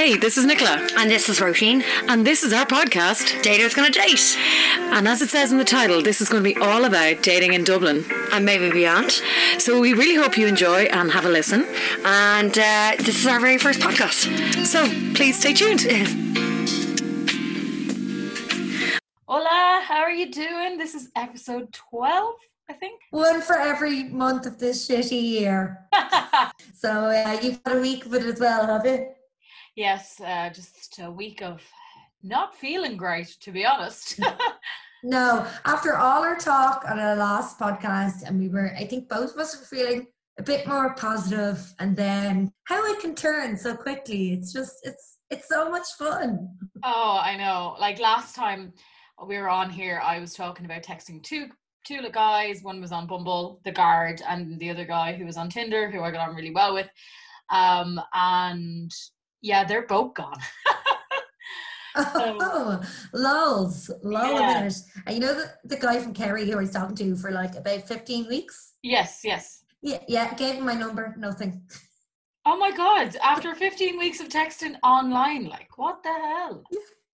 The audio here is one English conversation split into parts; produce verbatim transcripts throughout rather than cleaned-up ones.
Hey, this is Nicola. And this is Roisin. And this is our podcast, Dater's Gonna Date. And as it says in the title, this is going to be all about dating in Dublin. And maybe beyond. So we really hope you enjoy and have a listen. And uh, this is our very first podcast. So please stay tuned. Hola, how are you doing? This is episode twelve. I think. One for every month of this shitty year. So uh, you've had a week of it as well, have you? Yes, uh, just a week of not feeling great, to be honest. No, after all our talk on our last podcast, and we were, I think both of us were feeling a bit more positive, and then how it can turn so quickly. It's just, it's, it's so much fun. Oh, I know. Like last time we were on here, I was talking about texting two Two guys, one was on Bumble, the guard, and the other guy who was on Tinder, who I got on really well with. Um, and yeah, they're both gone. so, oh, lols, lol yeah. about it. And you know the, the guy from Kerry who I was talking to for like about fifteen weeks? Yes, yes. Yeah, yeah, gave him my number, nothing. Oh my God, after fifteen weeks of texting online, like what the hell?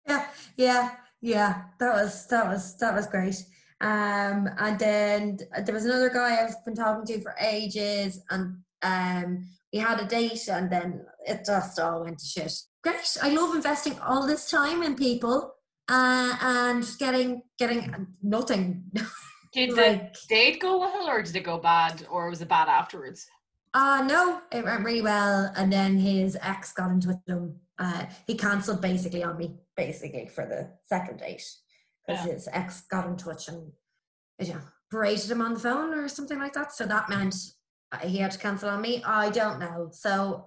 Yeah, yeah, yeah, that was, that was, that was great. Um, and then there was another guy I've been talking to for ages, and um, we had a date, and then it just all went to shit. Great. I love investing all this time in people uh, and getting getting nothing. Did like, the date go well, or did it go bad, or was it bad afterwards? Uh, no, it went really well, and then his ex got in touch with him. Uh, he cancelled basically on me, basically, for the second date. Because yeah. his ex got in touch and, you know, berated him on the phone or something like that. So that meant he had to cancel on me. I don't know. So,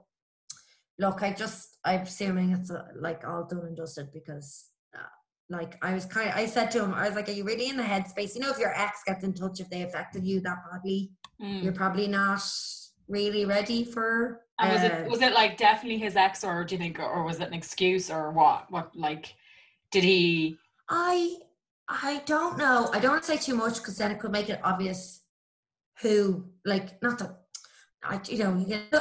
look, I just, I'm assuming it's uh, like all done and dusted because, uh, like, I was kind of, I said to him, I was like, are you really in the headspace? You know, if your ex gets in touch, if they affected you that badly, mm. you're probably not really ready for. Uh, and was it, was it like definitely his ex, or do you think, or was it an excuse or what? What, like, did he? I I don't know. I don't want to say too much because then it could make it obvious who, like, not that, I, you know,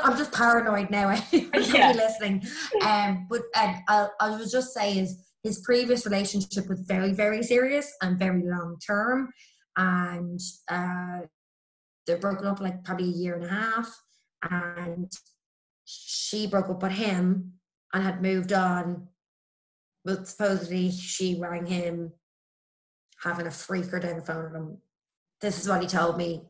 I'm just paranoid now. I'm yeah. listening. Um, but um, I, I will just say is his previous relationship was very, very serious and very long term. And uh, they're broken up like probably a year and a half. And she broke up with him and had moved on. But supposedly she rang him having a freaker down the phone with him. This is what he told me.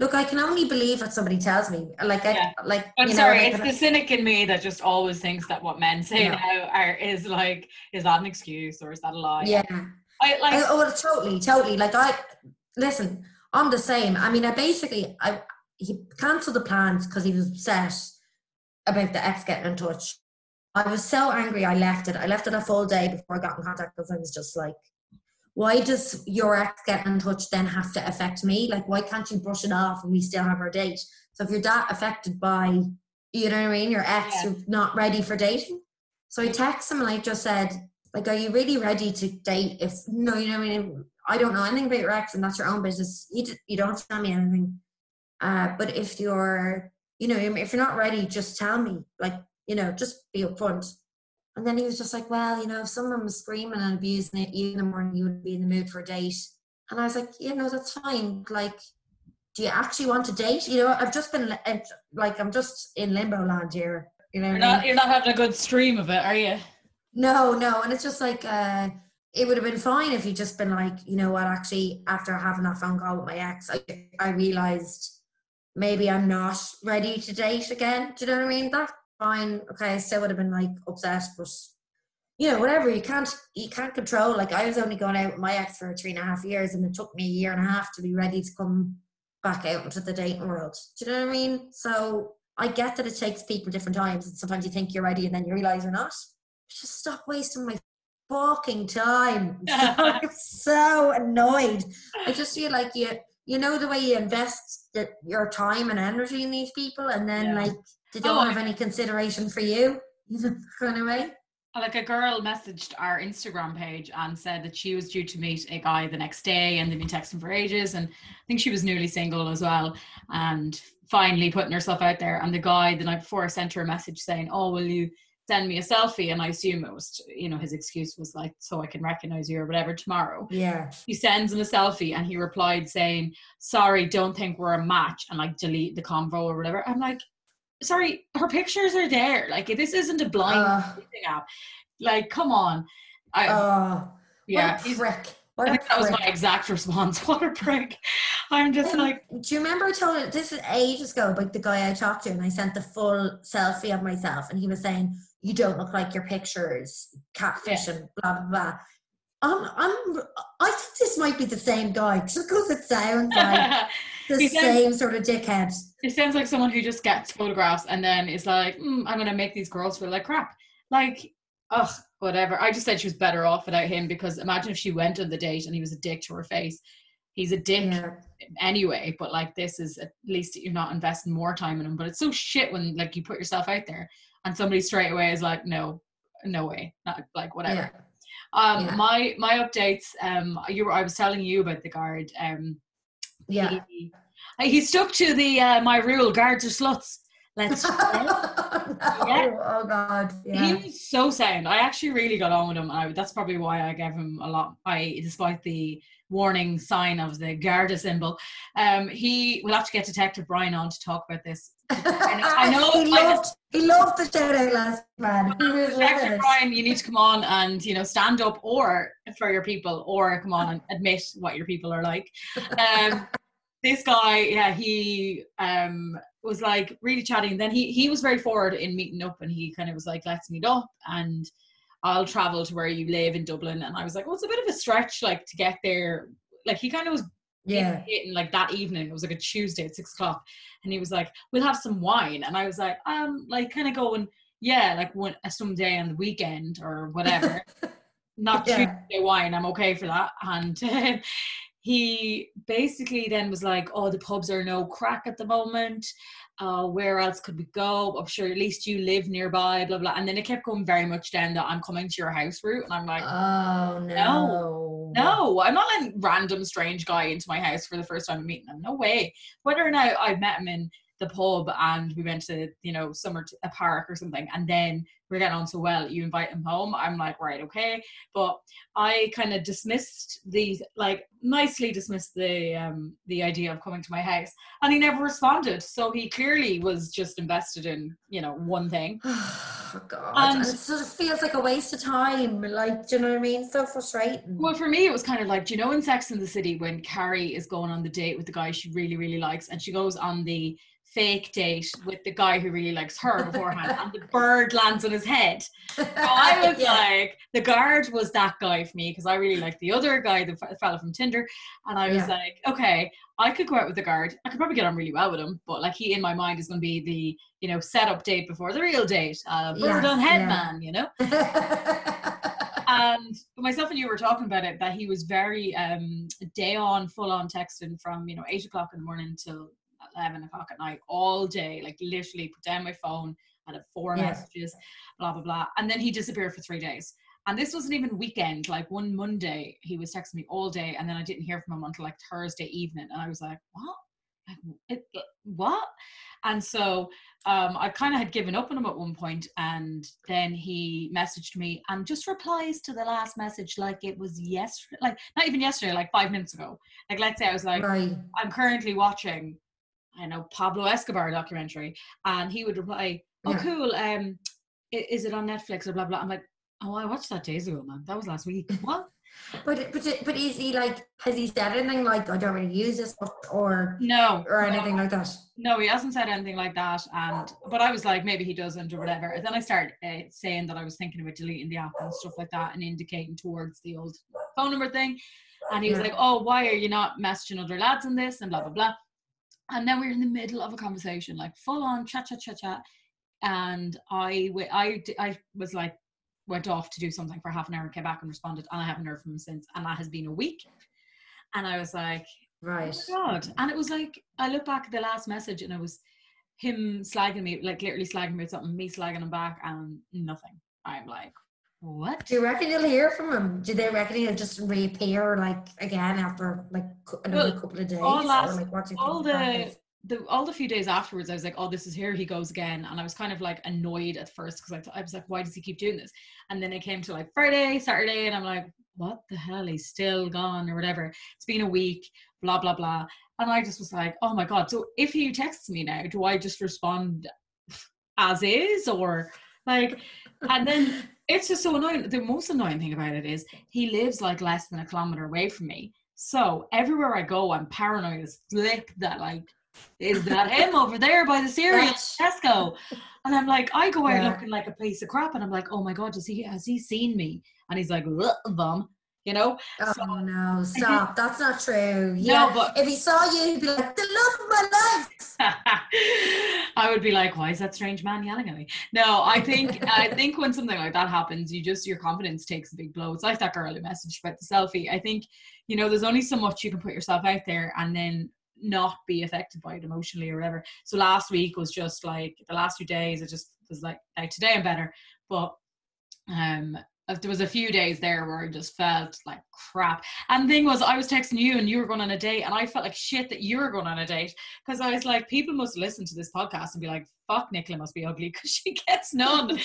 Look, I can only believe what somebody tells me. Like, yeah. I, like I'm you know, sorry, like, it's the I, cynic in me that just always thinks that what men say yeah. now are, is like, is that an excuse or is that a lie? Yeah. I like. I, oh, totally, totally. Like, I, listen, I'm the same. I mean, I basically, I he cancelled the plans because he was upset about the ex getting in touch. I was so angry, I left it. I left it a full day before I got in contact because I was just like, why does your ex get in touch then have to affect me? Like, why can't you brush it off and we still have our date? So if you're that affected by, you know what I mean, your ex, yeah. you're not ready for dating. So I texted him and I just said, like, are you really ready to date? If, no, you know what I mean? I don't know anything about your ex and that's your own business. You, d- you don't have to tell me anything. Uh, but if you're, you know, if you're not ready, just tell me. Like, you know, just be upfront. And then he was just like, well, you know, if someone was screaming and abusing at you in the morning, you would be in the mood for a date. And I was like, you know, that's fine. Like, do you actually want to date? You know, I've just been, like, I'm just in limbo land here. You know, you're not, I mean? You're not having a good stream of it, are you? No, no. And it's just like, uh, it would have been fine if you'd just been like, you know what, actually, after having that phone call with my ex, I, I realised maybe I'm not ready to date again. Do you know what I mean? That. Fine, okay, I still would have been like upset, but you know, whatever, you can't you can't control. Like, I was only going out with my ex for three and a half years and it took me a year and a half to be ready to come back out into the dating world. Do you know what I mean? So I get that it takes people different times and sometimes you think you're ready and then you realise you're not. Just stop wasting my fucking time. I'm so annoyed. I just feel like you you know the way you invest the, your time and energy in these people and then yeah. like They don't oh, have any consideration for you in kind of way. Like, a girl messaged our Instagram page and said that she was due to meet a guy the next day and they'd been texting for ages, and I think she was newly single as well and finally putting herself out there, and the guy the night before sent her a message saying, oh, will you send me a selfie, and I assume it was, you know, his excuse was like, so I can recognize you or whatever tomorrow. Yeah. He sends him a selfie and he replied saying, sorry, don't think we're a match, and like delete the convo or whatever. I'm like, sorry, her pictures are there. Like, this isn't a blind uh, app. Like, come on. I, uh, yeah. What a prick. What I think that was my exact response. What a prick. I'm just um, like... Do you remember I told you, this is ages ago, like the guy I talked to, and I sent the full selfie of myself, and he was saying, you don't look like your pictures, catfish, yeah. and blah, blah, blah. Um, I'm, I think this might be the same guy, just because it sounds like the he same sounds, sort of dickhead. It sounds like someone who just gets photographs and then is like, mm, I'm going to make these girls feel like crap. Like... Ugh, whatever. I just said she was better off without him, because imagine if she went on the date and he was a dick to her face. He's a dick yeah. anyway, but like, this is, at least you're not investing more time in him. But it's so shit when like you put yourself out there and somebody straight away is like, no, no way, not like whatever. Yeah. Um, yeah. my my updates. Um, you were I was telling you about the guard. Um, yeah, he, he stuck to the uh, my rule. Guards are sluts. Let's oh, no. yeah. oh god yeah. He was so sound. I actually really got on with him. I, that's probably why I gave him a lot. I despite the warning sign of the Garda symbol. Um he we'll have to get Detective Brian on to talk about this. I know, I know he loved I know. he loved the shout out last man. Detective Brian, you need to come on and, you know, stand up or for your people, or come on and admit what your people are like. Um This guy, yeah, he um, was like really chatting. Then he he was very forward in meeting up, and he kind of was like, let's meet up and I'll travel to where you live in Dublin. And I was like, well, it's a bit of a stretch, like, to get there. Like, he kind of was yeah. dating, like, that evening. It was like a Tuesday at six o'clock. And he was like, we'll have some wine. And I was like, um, like, kind of going, yeah, like one, someday on the weekend or whatever. Not yeah. Tuesday wine. I'm okay for that. And he basically then was like, oh, the pubs are no crack at the moment. Uh, where else could we go? I'm sure at least you live nearby, blah, blah. And then it kept going very much down that I'm coming to your house route. And I'm like, oh, no. No, no. I'm not letting random strange guy into my house for the first time I'm meeting him. No way. Whether or not I met him in the pub and we went to, you know, somewhere, to a park or something, and then we're getting on so well, you invite him home, I'm like, right, okay. But I kind of dismissed the, like, nicely dismissed the um the idea of coming to my house, and he never responded. So he clearly was just invested in, you know, one thing. Oh god. And, and it sort of feels like a waste of time, like, do you know what I mean? So frustrating. Well, for me it was kind of like, do you know in Sex and the City when Carrie is going on the date with the guy she really really likes, and she goes on the fake date with the guy who really likes her beforehand and the bird lands on his head? So I was yeah. like, the guard was that guy for me, because I really liked the other guy, the f- fella from Tinder, and I was yeah. like, okay, I could go out with the guard, I could probably get on really well with him, but like, he in my mind is going to be the, you know, setup date before the real date, uh, bird yes, on head yeah. man, you know. And myself and you were talking about it, that he was very um day on, full on texting from, you know, eight o'clock in the morning till eleven o'clock at night, all day, like literally put down my phone, had four yeah. messages, blah blah blah, and then he disappeared for three days. And this wasn't even weekend, like one Monday he was texting me all day, and then I didn't hear from him until like Thursday evening, and I was like, what like, it, it, what and so um I kind of had given up on him at one point, and then he messaged me and just replies to the last message like it was yesterday, like not even yesterday, like five minutes ago. Like, let's say I was like, right, I'm currently watching, I know, Pablo Escobar documentary, and he would reply, oh yeah. cool, um is it on Netflix or blah blah. I'm like, oh, I watched that days ago, man, that was last week. What? but but but is he like, has he said anything like, I don't really use this, or no or anything no. like that? No, he hasn't said anything like that. And but I was like, maybe he doesn't or whatever. And then I started uh, saying that I was thinking about deleting the app and stuff like that, and indicating towards the old phone number thing. And he was yeah. like, oh, why are you not messaging other lads in this, and blah blah blah. And then we were in the middle of a conversation, like full on chat, chat, chat, chat. And I, I, I was like, went off to do something for half an hour and came back and responded. And I haven't heard from him since. And that has been a week. And I was like, right. Oh my God. And it was like, I look back at the last message and it was him slagging me, like literally slagging me with something, me slagging him back, and nothing. I'm like, what? Do you reckon you'll hear from him? Do they reckon he'll just reappear like again after like another well, couple of days? All, last, like, all the the all the few days afterwards, I was like, oh, this is here he goes again. And I was kind of like annoyed at first because I thought, I was like, why does he keep doing this? And then it came to like Friday, Saturday, and I'm like, what the hell? He's still gone or whatever. It's been a week, blah, blah, blah. And I just was like, oh my God. So if he texts me now, do I just respond as is, or like, and then it's just so annoying. The most annoying thing about it is he lives like less than a kilometer away from me. So everywhere I go, I'm paranoid as flick that like, is that him over there by the cereal Tesco? And I'm like, I go out yeah. looking like a piece of crap, and I'm like, oh my God, does he, has he seen me? And he's like, bum, you know? Oh so, no, stop. That's not true. Yeah, no, but if he saw you, he'd be like, the love of my life. I would be like, why is that strange man yelling at me? No, I think I think when something like that happens, you just, your confidence takes a big blow. It's like that girl who messaged about the selfie. I think, you know, there's only so much you can put yourself out there and then not be affected by it emotionally or whatever. So last week was just like, the last few days, it just was like, like today I'm better. But um there was a few days there where I just felt like crap. And the thing was, I was texting you and you were going on a date, and I felt like shit that you were going on a date, because I was like, people must listen to this podcast and be like, fuck, Nicola must be ugly because she gets none. And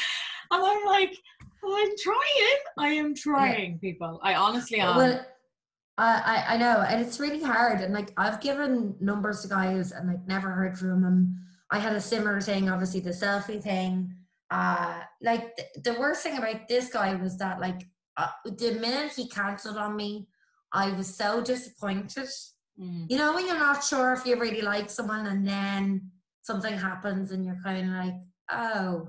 I'm like, well, I'm trying. I am trying, yeah. people. I honestly am. Well, I, I know. And it's really hard. And like, I've given numbers to guys and like never heard from them. I had a similar thing, obviously the selfie thing. Uh, like th- the worst thing about this guy was that like uh, the minute he cancelled on me, I was so disappointed. Mm. You know, when you're not sure if you really like someone and then something happens and you're kind of like, oh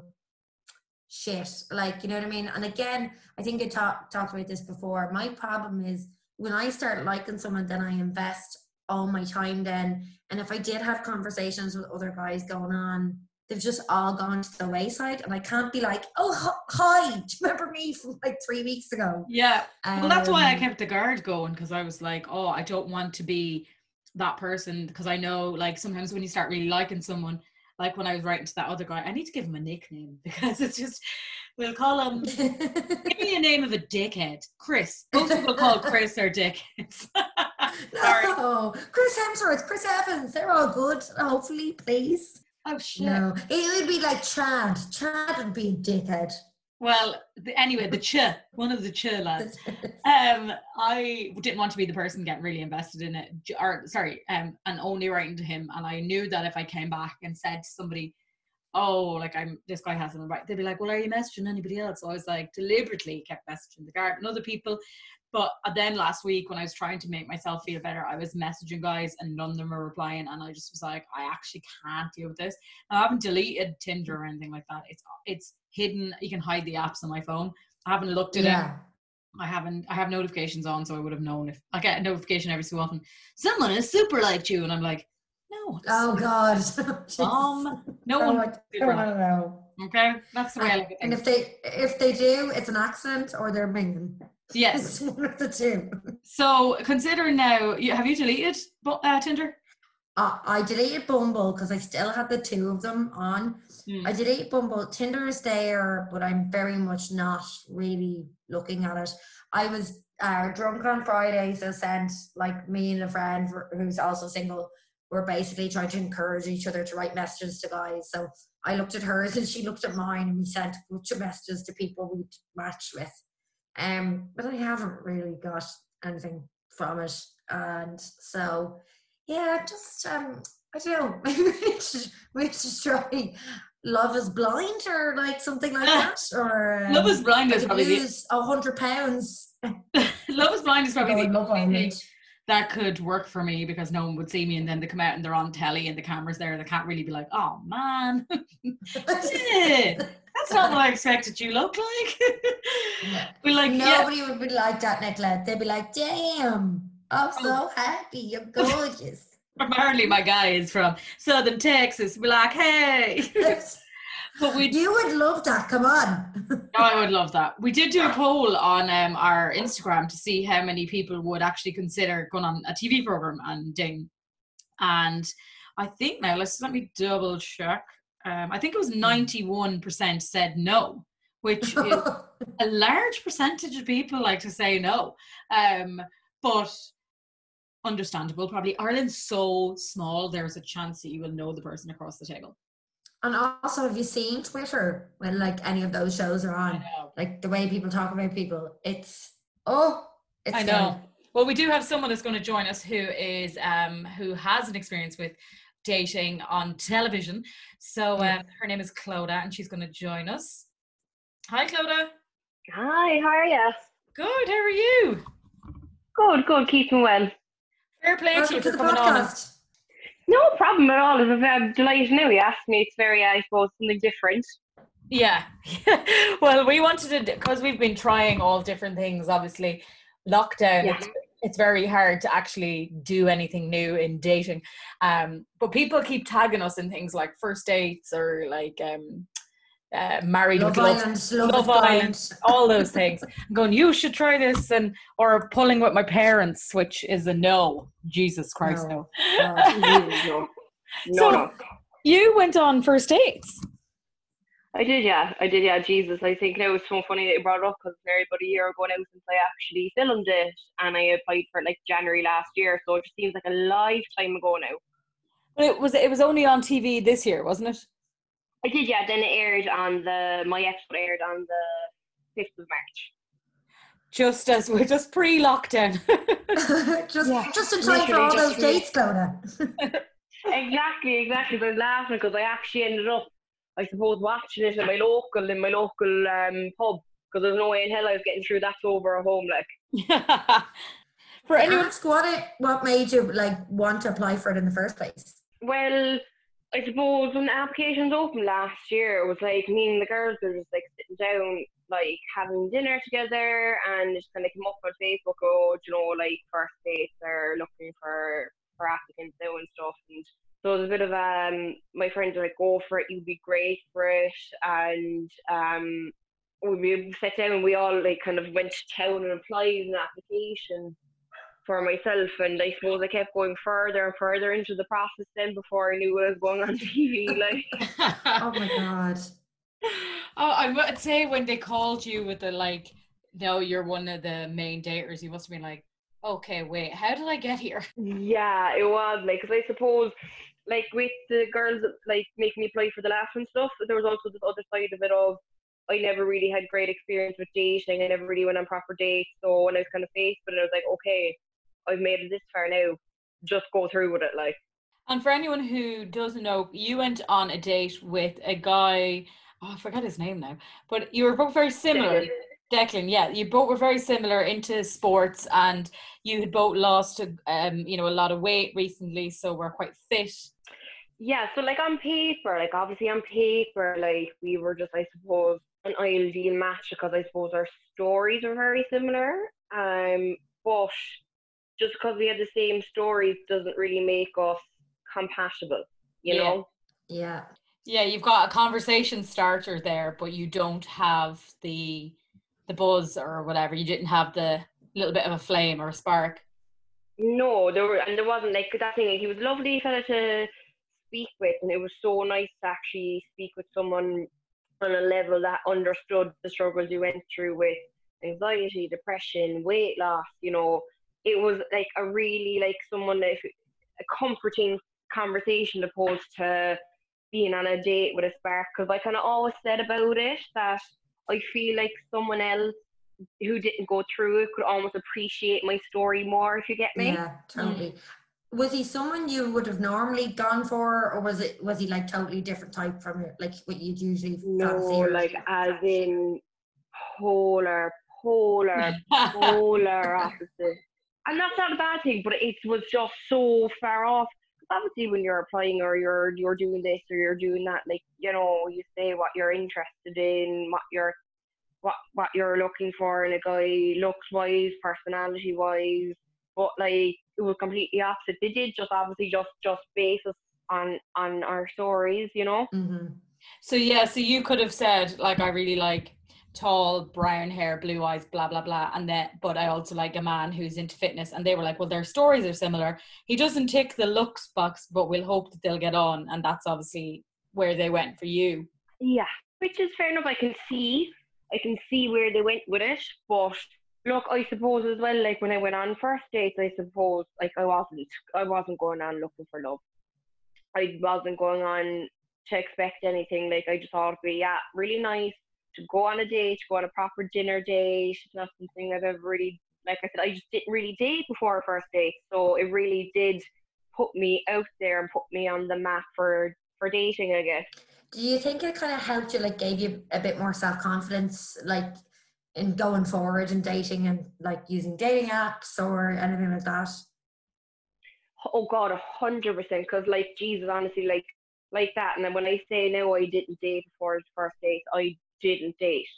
shit, like, you know what I mean? And again, I think I talk- talked about this before. My problem is when I start liking someone, then I invest all my time then, and if I did have conversations with other guys going on, they've just all gone to the wayside, and I can't be like, oh, hi, do you remember me from like three weeks ago? Yeah. Um, well, that's why I kept the guard going, because I was like, oh, I don't want to be that person, because I know like sometimes when you start really liking someone, like when I was writing to that other guy, I need to give him a nickname, because it's just, we'll call him, give me a name of a dickhead, Chris. Both people call Chris their dickheads. No, Chris Hemsworth, Chris Evans, they're all good, hopefully, please. Oh shit! No, it would be like Chad. Chad would be a dickhead. Well, the, anyway, the ch one of the ch lads. Um, I didn't want to be the person getting really invested in it, or sorry, um, and only writing to him. And I knew that if I came back and said to somebody, "Oh, like I'm this guy hasn't right," they'd be like, "Well, are you messaging anybody else?" So I was like, deliberately kept messaging the guard and other people. But then last week when I was trying to make myself feel better, I was messaging guys and none of them were replying. And I just was like, I actually can't deal with this. Now, I haven't deleted Tinder or anything like that. It's it's hidden. You can hide the apps on my phone. I haven't looked at yeah. it. I haven't, I have notifications on, so I would have known. If I get a notification every so often, someone has super liked you. And I'm like, no. Oh God. Um, no oh, one. I don't know. Okay. That's the way I look at it. And if they, if they do, it's an accident or they're minging. Yes. One of the two. So consider now, you, have you deleted uh, Tinder? Uh, I deleted Bumble because I still had the two of them on. Mm. I deleted Bumble. Tinder is there, but I'm very much not really looking at it. I was uh, drunk on Friday, so sent like me and a friend who's also single. We're basically trying to encourage each other to write messages to guys. So I looked at hers and she looked at mine, and we sent a bunch of messages to people we'd match with. Um, but I haven't really got anything from it, and so yeah, just um, I don't know. Maybe we should, we should try Love Is Blind or like something like that. Or um, Love Is Blind is probably lose a hundred pounds. Love Is Blind is probably the only thing that could work for me, because no one would see me, and then they come out and they're on telly and the camera's there. They can't really be like, oh man. Yeah. That's not what I expected you look like. We're like, nobody yeah. would be like that, Nicola. They'd be like, damn, I'm so happy. You're gorgeous. Apparently my guy is from Southern Texas. We're like, hey. But we You would love that, come on. No, I would love that. We did do a poll on um, our Instagram to see how many people would actually consider going on a T V program and dating. And I think now, let's let me double check. Um, I think it was ninety-one percent said no, which is a large percentage of people like to say no. Um, but understandable probably. Ireland's so small, there's a chance that you will know the person across the table. And also, have you seen Twitter when like any of those shows are on? Like the way people talk about people, it's oh, it's I know. Good. Well, we do have someone that's going to join us who is um who has an experience with dating on television. So um, her name is Clodagh, and she's going to join us. Hi, Clodagh. Hi, how are you? Good. How are you? Good. Good. Keeping well. Fair play to you for coming on. No problem at all. I'm delighted now you asked me. It's very, I suppose, something different. Yeah. Well, we wanted to, because we've been trying all different things, obviously. Lockdown, yeah. it's, it's very hard to actually do anything new in dating. Um, but people keep tagging us in things like first dates or like um, uh, married with love, love island, all those things. I'm going, you should try this, and or pulling with my parents, which is a no. Jesus Christ, no. no. no, no. no so no. You went on first dates. I did, yeah. I did, yeah. Jesus, I think now it's so funny that you brought it up because it's nearly about a year ago now since I actually filmed it, and I applied for it like January last year, so it just seems like a lifetime ago now. But it was it was only on T V this year, wasn't it? I did, yeah. Then it aired on the, my episode aired on the fifth of March. Just as we're just pre-lockdown. just, yeah. just in time for all those dates, Clodagh. Exactly, exactly. I was laughing because I actually ended up, I suppose, watching it in my local in my local um, pub, because there's no way in hell I was getting through that over at home, like. For anyone, what what made you like want to apply for it in the first place? Well, I suppose when the applications opened last year, it was like me and the girls were just like sitting down, like having dinner together, and it kind of came up on Facebook. Oh, you know, like first dates are looking for for applicants now and stuff, and. So there's a bit of, um, my friends are like, go for it, you'd be great for it. And um, we sat down and we all like kind of went to town and applied an application for myself. And I suppose I kept going further and further into the process then before I knew what was going on T V. Like, oh my God. Oh, I would say when they called you with the like, no, you're one of the main daters, you must have been like, okay, wait, how did I get here? Yeah, it was like, because I suppose, like with the girls like making me play for the laugh and stuff, there was also this other side of it of I never really had great experience with dating. I never really went on proper dates. So when I was kind of faced with it, I was like, okay, I've made it this far now. Just go through with it, like. And for anyone who doesn't know, you went on a date with a guy. Oh, I forgot his name now. But you were both very similar. Declan, yeah, you both were very similar into sports, and you had both lost, um, you know, a lot of weight recently, so we're quite fit. Yeah, so like on paper, like obviously on paper, like we were just, I suppose, an ideal match because I suppose our stories are very similar. Um, but just because we had the same stories doesn't really make us compatible, you yeah. know? Yeah. Yeah, you've got a conversation starter there, but you don't have the... the buzz or whatever. You didn't have the little bit of a flame or a spark. No, there were, and there wasn't like that thing. He was lovely fella to speak with, and it was so nice to actually speak with someone on a level that understood the struggles you went through with anxiety, depression, weight loss. You know, it was like a really like someone that a comforting conversation opposed to being on a date with a spark. Because I kind of always said about it that. I feel like someone else who didn't go through it could almost appreciate my story more, if you get me. Yeah, totally. Mm. Was he someone you would have normally gone for, or was it was he like totally different type from like what you'd usually fancy? No, like as in polar, polar, polar opposite. And that's not a bad thing, but it was just so far off. Obviously when you're applying or you're you're doing this or you're doing that, like, you know, you say what you're interested in, what you're what what you're looking for in a guy, looks wise, personality wise, but like it was completely opposite. They did just obviously just just base us on on our stories, you know. Mm-hmm. So yeah, so you could have said like I really like tall, brown hair, blue eyes, blah blah blah, and then but I also like a man who's into fitness, and they were like, well, their stories are similar, he doesn't tick the looks box, but we'll hope that they'll get on. And that's obviously where they went for you. Yeah, which is fair enough. I can see I can see where they went with it, but Look, I suppose as well, like, when I went on first dates, I suppose, like, I wasn't, I wasn't going on looking for love. I wasn't going on to expect anything. Like, I just thought it'd be, yeah, really nice to go on a date, to go on a proper dinner date. It's not something I've ever really, like I said, I just didn't really date before our first date. So it really did put me out there and put me on the map for, for dating, I guess. Do you think it kind of helped you, like, gave you a bit more self-confidence, like, in going forward and dating and, like, using dating apps or anything like that? Oh God, a hundred percent. Because, like, Jesus, honestly, like, like that. And then when I say now, I didn't date before the first date, I didn't date.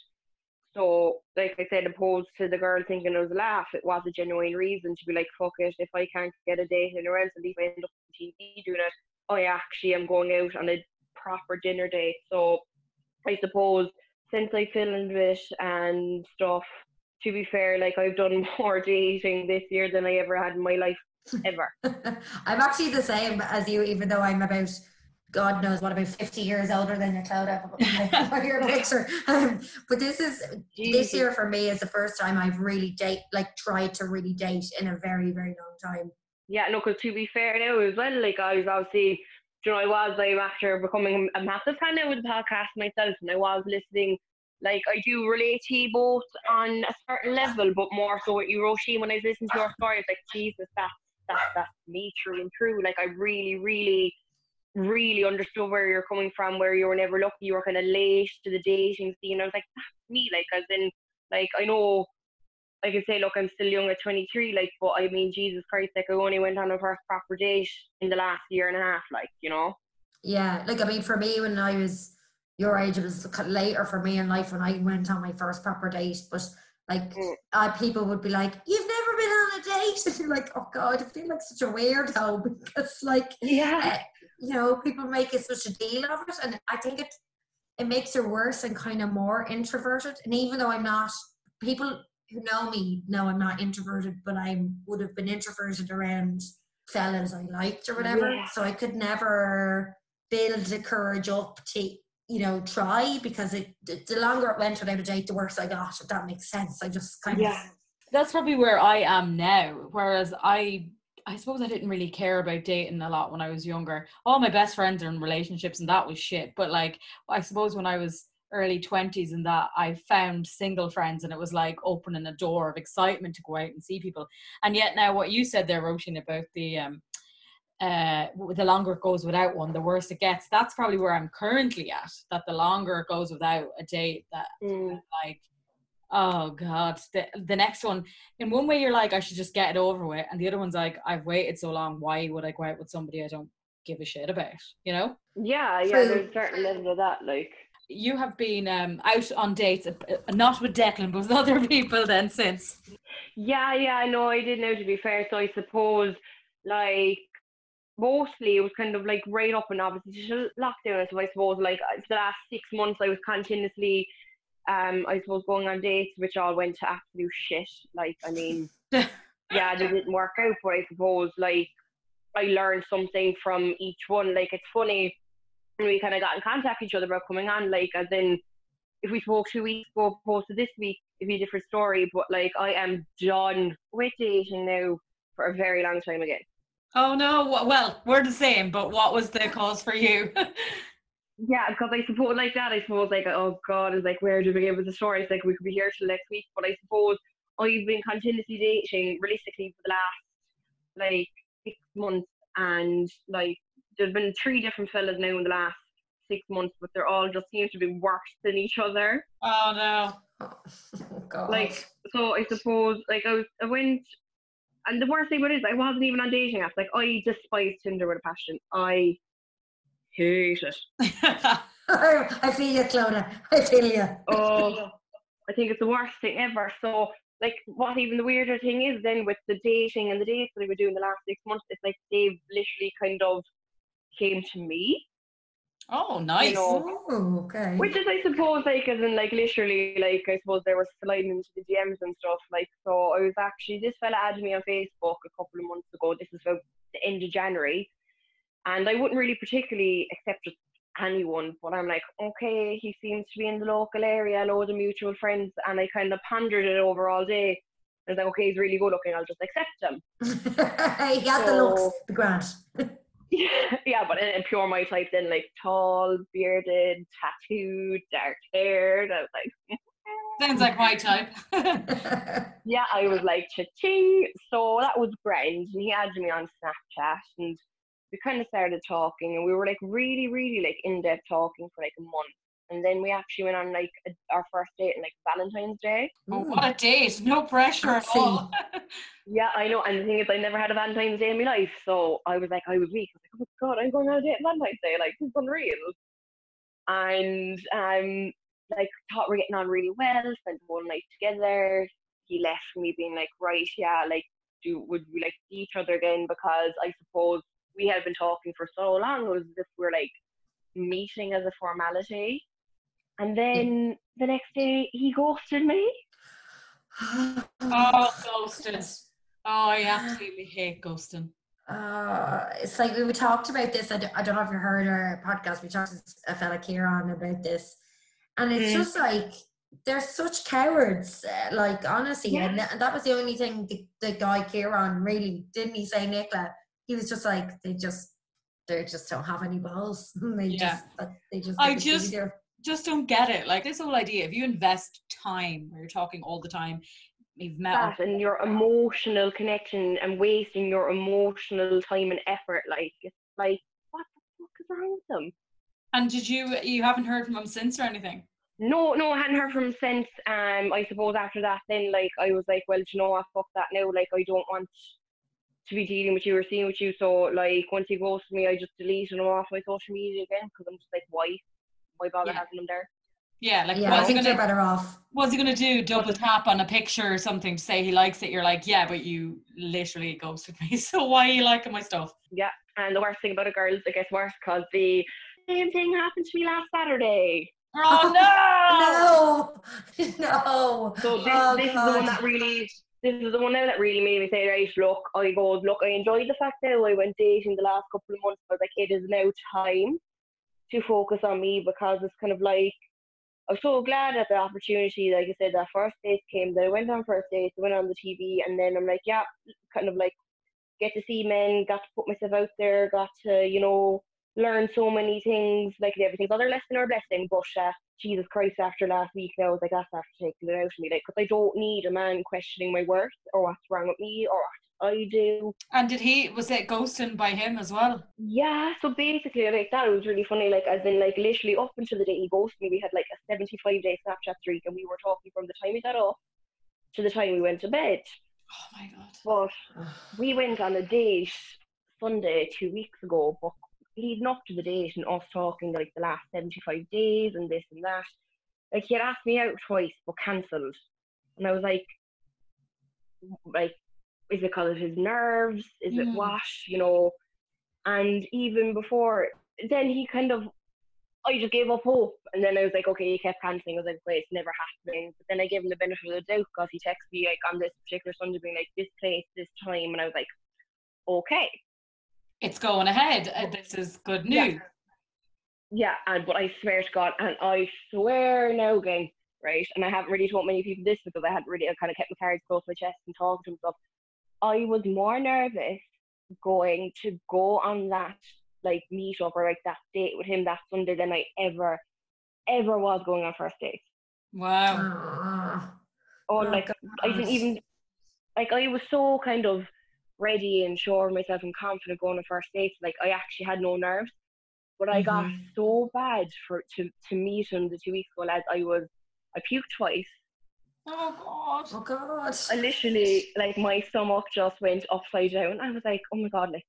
So, like I said, opposed to the girl thinking it was a laugh, it was a genuine reason to be like, fuck it, if I can't get a date anywhere else, at least I end up on T V doing it. Oh yeah, actually, I'm going out on a proper dinner date. So, I suppose, since I filmed it and stuff, to be fair, like, I've done more dating this year than I ever had in my life, ever. I'm actually the same as you, even though I'm about, God knows what, about fifty years older than your Clodagh. I hear a picture. Um, but this is, Jeez. This year for me is the first time I've really date, like, tried to really date in a very, very long time. Yeah, no, because to be fair now as well, like, I was obviously, you know, I was, I'm after becoming a massive fan now with the podcast myself, and I was listening, like, I do relate to you both on a certain level, but more so with you, Roisin, when I was listening to your story, it's like, Jesus, that's, that's, that's me through and through. Like, I really, really, really understood where you're coming from, where you were never lucky, you were kind of late to the dating scene. I was like, that's me, like, as in, like, I know, I can say, look, I'm still young at twenty-three, like, but I mean, Jesus Christ, like, I only went on a first proper date in the last year and a half, like, you know? Yeah, like, I mean, for me, when I was your age, it was later for me in life when I went on my first proper date, but, like, mm. uh, people would be like, you've never been on a date, and you're like, oh God, I feel like such a weirdo, because, like, yeah, uh, you know, people make it such a deal of it, and I think it, it makes it worse and kind of more introverted, and even though I'm not, people who know me know I'm not introverted, but I would have been introverted around fellas I liked or whatever. Yeah. So I could never build the courage up to, you know, try, because it, the longer it went without a date, the worse I got, if that makes sense. I just kind yeah. of... That's probably where I am now, whereas I... I suppose I didn't really care about dating a lot when I was younger. All my best friends are in relationships and that was shit. But, like, I suppose when I was early twenties and that, I found single friends and it was like opening a door of excitement to go out and see people. And yet now what you said there, Roisin, about the um, uh, the longer it goes without one, the worse it gets. That's probably where I'm currently at, that the longer it goes without a date, that mm. like... oh God, the, the next one, in one way you're like, I should just get it over with, and the other one's like, I've waited so long, why would I go out with somebody I don't give a shit about, you know? Yeah, yeah, so, there's a certain level of that, like. You have been um, out on dates, uh, not with Declan, but with other people then since. Yeah, yeah, I know, I did know, to be fair, so I suppose, like, mostly it was kind of like right up and obviously lockdown, so I suppose, like, the last six months I was continuously... Um, I suppose going on dates, which all went to absolute shit. Like, I mean, yeah, they didn't work out, but I suppose, like, I learned something from each one. Like, it's funny, and we kind of got in contact with each other about coming on, like, as in, if we spoke two weeks ago opposed to this week, it'd be a different story, but, like, I am done with dating now for a very long time again. Oh no, well, we're the same, but what was the cause for you? Yeah, because I suppose, like that, I suppose, like, oh God, it's like, where do we get with the story? It's like, we could be here till next week, but I suppose I've been continuously dating, realistically, for the last, like, six months, and, like, there's been three different fellas now in the last six months, but they're all just seem to be worse than each other. Oh, no. Oh, God. Like, so I suppose, like, I, was, I went, and the worst thing about it is, I wasn't even on dating apps. Like, I despise Tinder with a passion. I... hate it. I feel you, Clodagh. I feel you. Oh, I think it's the worst thing ever. So, like, what even the weirder thing is then with the dating and the dates that I were doing the last six months, it's like they've literally kind of came to me. Oh, nice. You know? Oh, okay. Which is, I suppose, like, as in, like, literally, like, I suppose they were sliding into the D Ms and stuff. Like, so I was actually, this fella added me on Facebook a couple of months ago. This is about the end of January. And I wouldn't really particularly accept anyone, but I'm like, okay, he seems to be in the local area, a load of mutual friends, and I kind of pondered it over all day, I was like, okay, he's really good looking, I'll just accept him. He had so, the looks, the grand. yeah, yeah, but and, and pure my type then, like tall, bearded, tattooed, dark haired. I was like, sounds like my type. Yeah, I was like, cha-ching. So that was grand. And he added me on Snapchat and we kind of started talking, and we were like really, really like in-depth talking for like a month. And then we actually went on like a, our first date on like Valentine's Day. Oh, what a date. No pressure at all. Yeah, I know. And the thing is, I never had a Valentine's Day in my life. So I was like, I was weak. I was like, oh my God, I'm going on a date on Valentine's Day. Like, this is unreal. And um, like, thought we're getting on really well. Spent one night together. He left me being like, right, yeah, like, do would we like see each other again? Because I suppose we had been talking for so long. It was as if we're like meeting as a formality. And then the next day, he ghosted me. Oh, ghosted. Oh, I absolutely hate ghosting. Uh, it's like, we talked about this. I, d- I don't know if you heard our podcast. We talked to a fella, Kieran, about this. And it's mm. just like, they're such cowards. Uh, like, honestly. Yeah. And, th- and that was the only thing the, the guy, Kieran, really, didn't he say, Nicola? He was just like, they just, they just don't have any balls. they, yeah. just, they just, I just... just don't get it. Like, this whole idea, if you invest time where you're talking all the time, you've met and your emotional connection, and wasting your emotional time and effort, like, it's like, what the fuck is wrong with them? And did you you haven't heard from him since or anything? No no I hadn't heard from him since. um I suppose after that then, like, I was like, well, do you know what, fuck that now, like, I don't want to be dealing with you or seeing with you. So, like, once he goes to me, I just deleted him off my social media again, because I'm just like, why Why bother yeah. having him there? Yeah, like, yeah, I think you're better off. What's he gonna do? Double tap on a picture or something to say he likes it? You're like, yeah, but you literally ghosted me. So why are you liking my stuff? Yeah, and the worst thing about it, girls, it gets worse, because the same thing happened to me last Saturday. Oh no! no, no. So this, oh, this is the one that really, this is the one that really made me say, right, look, I go, look, I enjoyed the fact that I went dating the last couple of months, but like, it is now time to focus on me, because it's kind of like, I'm so glad at the opportunity, like I said, that first date came, that I went on first date, I went on the T V, and then I'm like, yeah, kind of like, get to see men, got to put myself out there, got to, you know, learn so many things, like everything's other lesson or blessing, but uh, Jesus Christ, after last week, I was like, that's after taking it out of me, like, because I don't need a man questioning my worth, or what's wrong with me, or I do. And did he, was it ghosting by him as well? Yeah, so basically, like, that was really funny, like, as in, like, literally up until the day he ghosted me, we had like a seventy-five day Snapchat streak, and we were talking from the time we got up to the time we went to bed. Oh my God. But we went on a date Sunday two weeks ago, but leading up to the date and us talking like the last seventy-five days and this and that, like, he had asked me out twice but cancelled, and I was like, like, is it because of his nerves? Is mm. it what? You know? And even before, then he kind of, I just gave up hope. And then I was like, okay, he kept cancelling. I was like, wait, it's never happening. But then I gave him the benefit of the doubt, because he texted me, like, on this particular Sunday, being like, this place, this time. And I was like, okay, it's going ahead. Uh, this is good news. Yeah. yeah and, but I swear to God, and I swear now, gang, right? And I haven't really told many people this, because I hadn't really, I kind of kept my cards close to my chest and talked to him stuff. I was more nervous going to go on that, like, meet-up or, like, that date with him that Sunday than I ever, ever was going on first date. Wow. Aww. Or, oh, like, gosh. I didn't even, like, I was so kind of ready and sure of myself and confident going on first date. Like, I actually had no nerves. But I mm-hmm. got so bad for to, to meet him the two weeks ago, lads. I was, I puked twice. Oh God. Oh God. I literally, like, my stomach just went upside down. I was like, oh my God, like,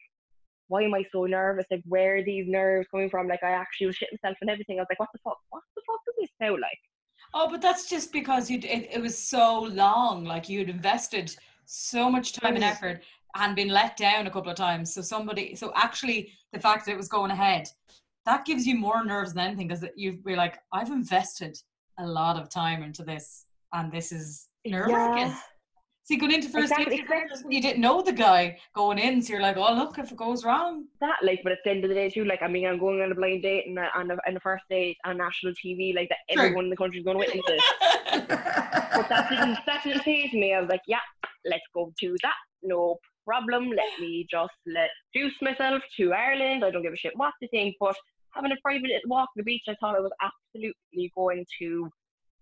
why am I so nervous? Like, where are these nerves coming from? Like, I actually was shitting myself and everything. I was like, what the fuck? What the fuck is this now, like? Oh, but that's just because you it, it was so long. Like, you'd invested so much time and effort and been let down a couple of times. So somebody, so actually the fact that it was going ahead, that gives you more nerves than anything, because you'd be like, I've invested a lot of time into this. And this is nerve-wracking. Yeah. So you going into first exactly, date, exactly. You didn't know the guy going in, so you're like, oh, look, if it goes wrong. That, like, but at the end of the day, too, like, I mean, I'm going on a blind date and on a, a first date on national T V, like, that everyone sure. in the country is going to witness this. But that didn't, that didn't say to me. I was like, yeah, let's go do that. No problem. Let me just let juice myself to Ireland. I don't give a shit what to think, but having a private walk on the beach, I thought I was absolutely going to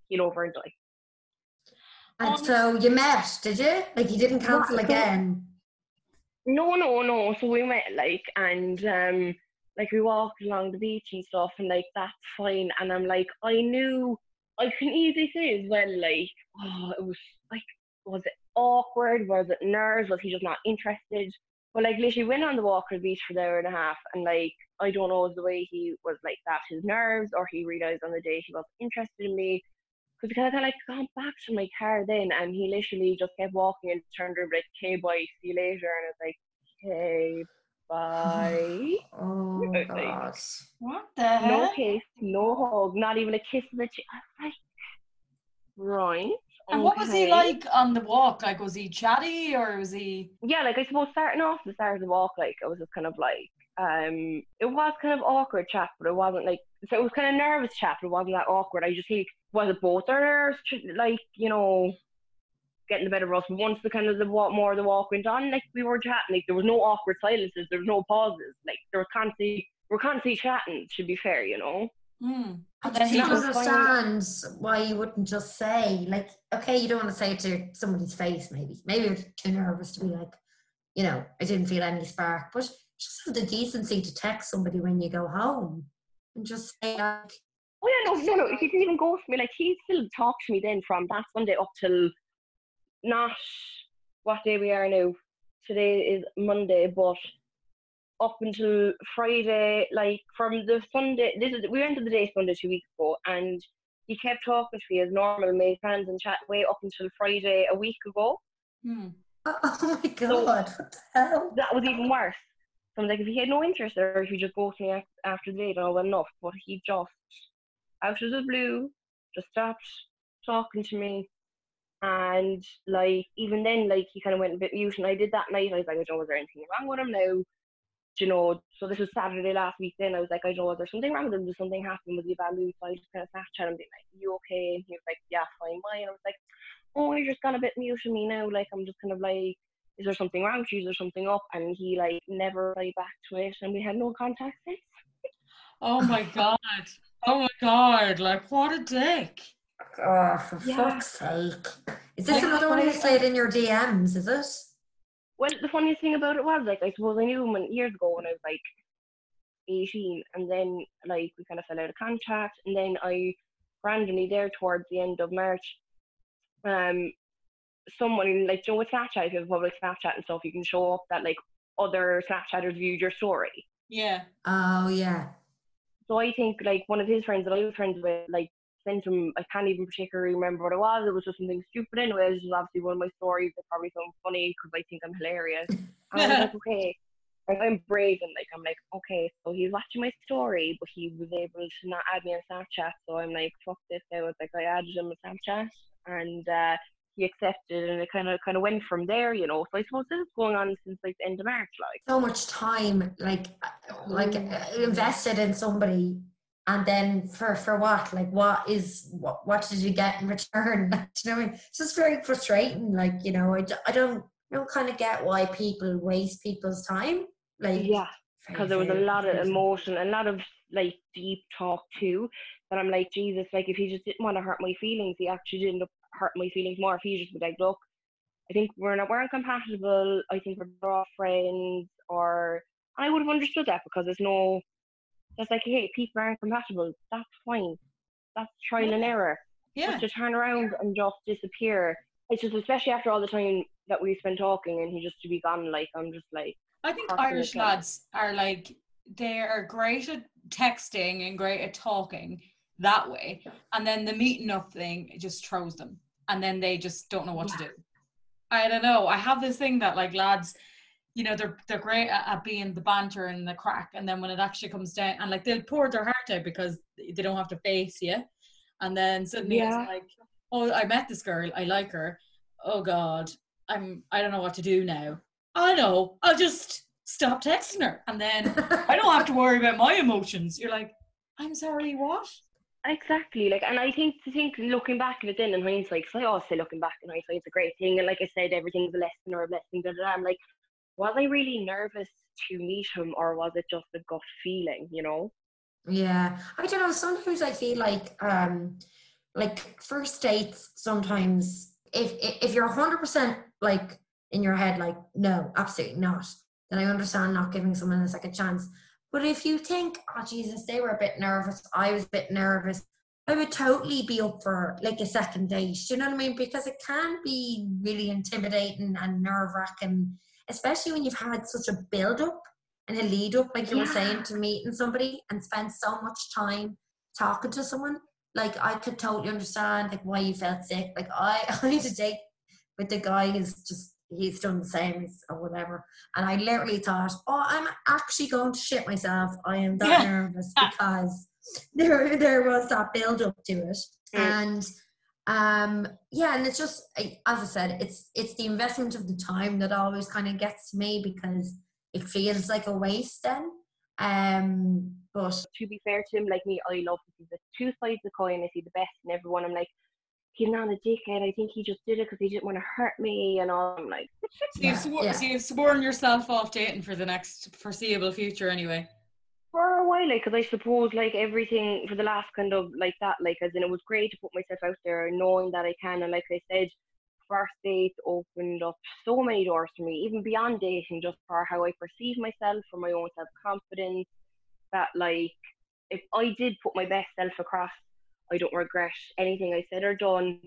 heel over and die. And um, so you met, did you? Like, you didn't cancel what, again? No, no, no. So we met, like, and um, like, we walked along the beach and stuff, and like, that's fine. And I'm like, I knew, I can easily say as well, like, oh, it was like, was it awkward? Was it nerves? Was he just not interested? But like, literally went on the walk on the beach for an hour and a half, and like, I don't know the way he was like that, his nerves, or he realised on the day he wasn't interested in me. Because I kind of like gone back to my car then, and he literally just kept walking and turned around like, "Okay, bye, see you later." And I was like, "Okay, bye." Oh my God! Like, what the hell? No kiss, no hug, not even a kiss on the cheek. I was like, right. And okay. What was he like on the walk? Like, was he chatty or was he? Yeah, like I suppose starting off the start of the walk, like I was just kind of like, um, it was kind of awkward chat, but it wasn't like, so it was kind of nervous chat, but it wasn't that awkward. I just think. Was it both or like, you know, getting the better of us? Once the kind of the walk, more of the walk went on, like we were chatting, like there was no awkward silences, there was no pauses, like there were constantly we're constantly chatting. To be fair, you know. Mm. And then he understand why you wouldn't just say like, okay, you don't want to say it to somebody's face, maybe, maybe you're too nervous to be like, you know, I didn't feel any spark, but just have the decency to text somebody when you go home and just say like. Oh yeah, no, no, no, he didn't even go for me. Like, he still talked to me then from that Sunday up till not what day we are now. Today is Monday, but up until Friday, like from the Sunday, this is we went to the day Sunday two weeks ago, and he kept talking to me as normal, made plans and chat way up until Friday a week ago. Hmm. Oh my God, so what the hell? That was even worse. So I'm like, if he had no interest or if he just goes to me after the date, oh well enough, but he just out of the blue, just stopped talking to me, and like even then, like he kind of went a bit mute, and I did that night. I was like, I don't know, is there anything wrong with him now? Do you know? So this was Saturday last week. Then I was like, I don't know, is there something wrong with him? Did something happen? Was he a bad mood? So I just kind of Snapchat him, being like, you okay? And he was like, yeah, fine, why? And I was like, oh, you're just gone a bit mute to me now. Like I'm just kind of like, is there something wrong with you? Is there something up? And he like never replied back to it, and we had no contact since. Oh my God. Oh my God, like what a dick. Oh, for yeah. fuck's sake. Is this like, another one who slid in your D Ms, is it? Well, the funniest thing about it was, like, I suppose I knew him when, years ago when I was, like, eighteen, and then, like, we kind of fell out of contact, and then I randomly there towards the end of March, um, someone, like, you know, with Snapchat, if you have a public Snapchat and stuff, you can show up that, like, other Snapchatters viewed your story. Yeah. Oh, yeah. So I think, like, one of his friends that I was friends with, like, sent him, I can't even particularly remember what it was. It was just something stupid anyway. It was obviously one of my stories that probably sound funny because I think I'm hilarious. And I was like, okay. And I'm brave and, like, I'm like, okay, so he's watching my story, but he was able to not add me on Snapchat. So I'm like, fuck this. I was like, I added him on Snapchat. And uh, he accepted, and it kind of kind of went from there, you know. So I suppose this is going on since like the end of March, like so much time, like like invested in somebody, and then for for what? Like, what is what? What did you get in return? Do you know what I mean? It's just very frustrating. Like, you know, I, I don't I don't kind of get why people waste people's time. Like, yeah, because there was a lot of emotion, a lot of like deep talk too. That I'm like, Jesus, like if he just didn't want to hurt my feelings, he actually didn't. Hurt my feelings more if he just would like, look, I think we're not we're incompatible, I think we're all friends, or and I would have understood that because there's no that's like, hey, people aren't compatible, that's fine. That's trial and error. Yeah. But to turn around and just disappear. It's just especially after all the time that we spent talking and he just to be gone, like I'm just like I think Irish lads are like they are great at texting and great at talking that way, and then the meeting up thing, it just throws them, and then they just don't know what yeah. to do. I don't know, I have this thing that like lads, you know, they're they're great at, at being the banter and the crack, and then when it actually comes down, and like they'll pour their heart out because they don't have to face you, and then suddenly yeah. it's like, oh, I met this girl, I like her, oh God, I'm I don't know what to do now, I know, I'll just stop texting her, and then I don't have to worry about my emotions. You're like, I'm sorry, what? Exactly, like, and I think to think looking back at it then in hindsight, because I always say looking back in hindsight is a great thing, and like I said, everything's a lesson or a blessing. Blah, blah, blah. I'm like, was I really nervous to meet him, or was it just a gut feeling, you know? Yeah, I don't know. Sometimes I feel like, um, like first dates. Sometimes if if you're one hundred percent like in your head, like no, absolutely not, then I understand not giving someone a second chance. But if you think, oh, Jesus, they were a bit nervous, I was a bit nervous, I would totally be up for, like, a second date. You know what I mean? Because it can be really intimidating and nerve-wracking, especially when you've had such a build-up and a lead-up, like you yeah. were saying, to meeting somebody and spend so much time talking to someone. Like, I could totally understand, like, why you felt sick. Like, I, I had a date with the guy who's just, he's done the same or whatever, and I literally thought, oh, I'm actually going to shit myself, I am that yeah. nervous, because there there was that build up to it. mm. And um yeah and it's just, as I said, it's it's the investment of the time that always kind of gets to me, because it feels like a waste then. Um but to be fair to him, like me, I love to see the two sides of the coin. I see the best in everyone. I'm like, he's not a dickhead. I think he just did it because he didn't want to hurt me, and all. I'm like, so you've, yeah, swor- yeah. so you've sworn yourself off dating for the next foreseeable future, anyway. For a while, like, because I suppose, like, everything for the last kind of like that, like, as in, it was great to put myself out there, knowing that I can, and like I said, first date opened up so many doors for me, even beyond dating, just for how I perceive myself, for my own self confidence. That, like, if I did put my best self across, I don't regret anything I said or done.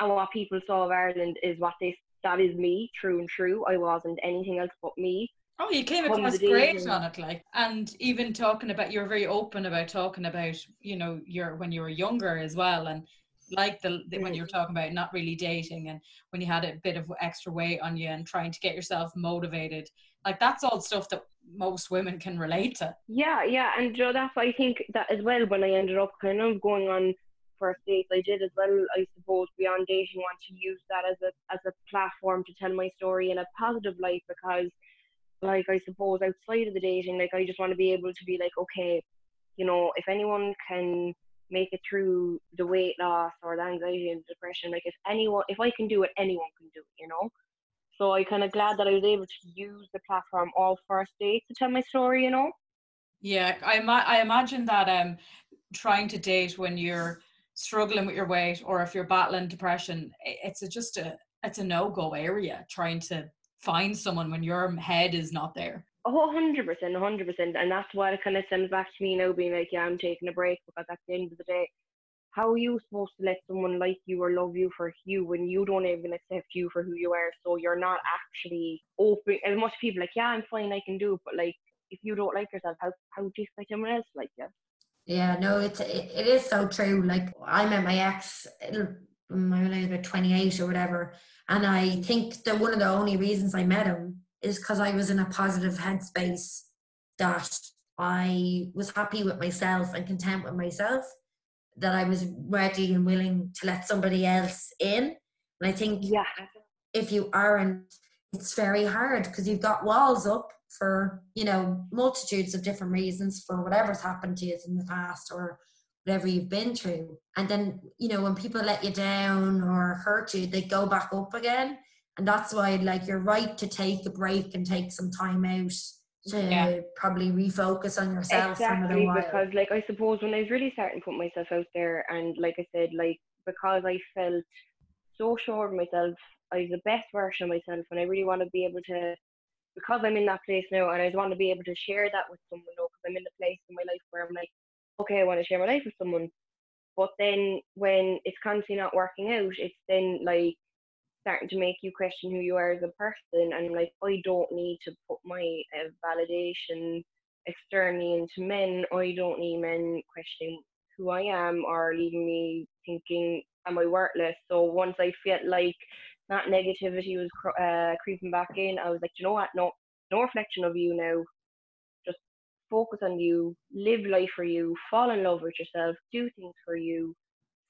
And what people saw of Ireland is what they, that is me, true and true. I wasn't anything else but me. Oh, you came across great on it, like. And even talking about, you were very open about talking about, you know, your, when you were younger as well. And like the, the when you were talking about not really dating, and when you had a bit of extra weight on you and trying to get yourself motivated. Like, that's all stuff that most women can relate to. Yeah, yeah. And you know, that's why I think that as well, when I ended up kind of going on first dates, I did as well, I suppose, beyond dating, want to use that as a as a platform to tell my story in a positive light, because, like, I suppose outside of the dating, like, I just want to be able to be like, okay, you know, if anyone can make it through the weight loss or the anxiety and depression, like, if anyone, if I can do it, anyone can do it, you know? So I kind of glad that I was able to use the platform all first date to tell my story, you know? Yeah, I, ima- I imagine that um, trying to date when you're struggling with your weight, or if you're battling depression, it's a, just a, it's a no-go area, trying to find someone when your head is not there. Oh, one hundred percent, one hundred percent. And that's why it kind of sends back to me now, being like, yeah, I'm taking a break, because at the end of the day, how are you supposed to let someone like you or love you for you when you don't even accept you for who you are? So you're not actually open. And most people are like, yeah, I'm fine, I can do it. But, like, if you don't like yourself, how how do you expect someone else to like you? Yeah, no, it's, it, it is so true. Like, I met my ex when I was about twenty-eight or whatever. And I think that one of the only reasons I met him is because I was in a positive headspace, that I was happy with myself and content with myself, that I was ready and willing to let somebody else in. And I think yeah. if you aren't, it's very hard, because you've got walls up for, you know, multitudes of different reasons, for whatever's happened to you in the past or whatever you've been through. And then, you know, when people let you down or hurt you, they go back up again. And that's why, like, you're right to take a break and take some time out to yeah. probably refocus on yourself. Exactly, because, like, I suppose when I was really starting to put myself out there, and like I said, like, because I felt so sure of myself, I was the best version of myself, and I really want to be able to, because I'm in that place now, and I just want to be able to share that with someone, because I'm in the place in my life where I'm like, okay, I want to share my life with someone. But then when it's constantly not working out, it's then, like, starting to make you question who you are as a person. And, like, I don't need to put my uh, validation externally into men. I don't need men questioning who I am or leaving me thinking, am I worthless? So once I felt like that negativity was cr- uh, creeping back in, I was like, you know what, no, no reflection of you now. Just focus on you, live life for you, fall in love with yourself, do things for you,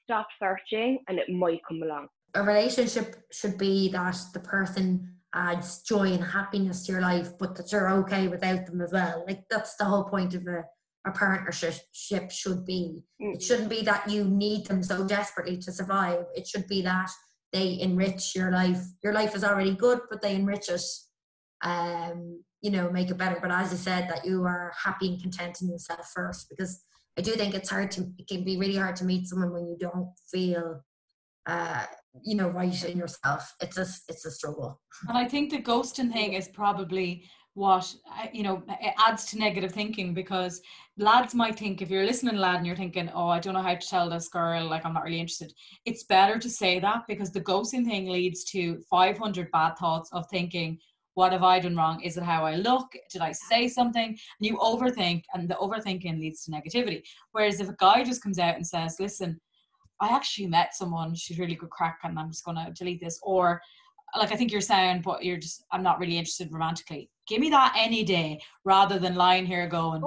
stop searching, and it might come along. A relationship should be that the person adds joy and happiness to your life, but that you're okay without them as well. Like, that's the whole point of a a partnership should be. Mm. It shouldn't be that you need them so desperately to survive. It should be that they enrich your life. Your life is already good, but they enrich it, um, you know, make it better. But as you said, that you are happy and content in yourself first, because I do think it's hard to, it can be really hard to meet someone when you don't feel, uh, you know, right in yourself. It's a, it's a struggle. And I think the ghosting thing is probably what, you know, it adds to negative thinking, because lads might think, if you're listening, lad, and you're thinking, oh, I don't know how to tell this girl, like, I'm not really interested, it's better to say that, because the ghosting thing leads to five hundred bad thoughts of thinking, what have I done wrong? Is it how I look? Did I say something? And you overthink, and the overthinking leads to negativity. Whereas if a guy just comes out and says, listen, I actually met someone, she's really good crack, and I'm just going to delete this, or like, I think you're saying, but you're just, I'm not really interested romantically. Give me that any day, rather than lying here going,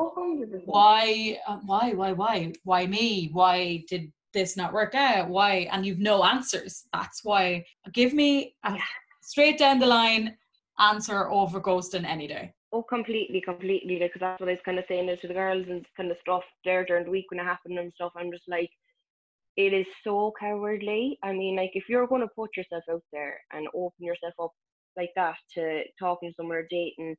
why, why, why, why, why me? Why did this not work out? Why? And you've no answers. That's why. Give me a straight down the line answer over ghosting any day. Oh, completely, completely. Because like, that's what I was kind of saying to the girls and kind of stuff there during the week when it happened and stuff. I'm just like, it is so cowardly. I mean, like, if you're going to put yourself out there and open yourself up like that to talking to someone or dating,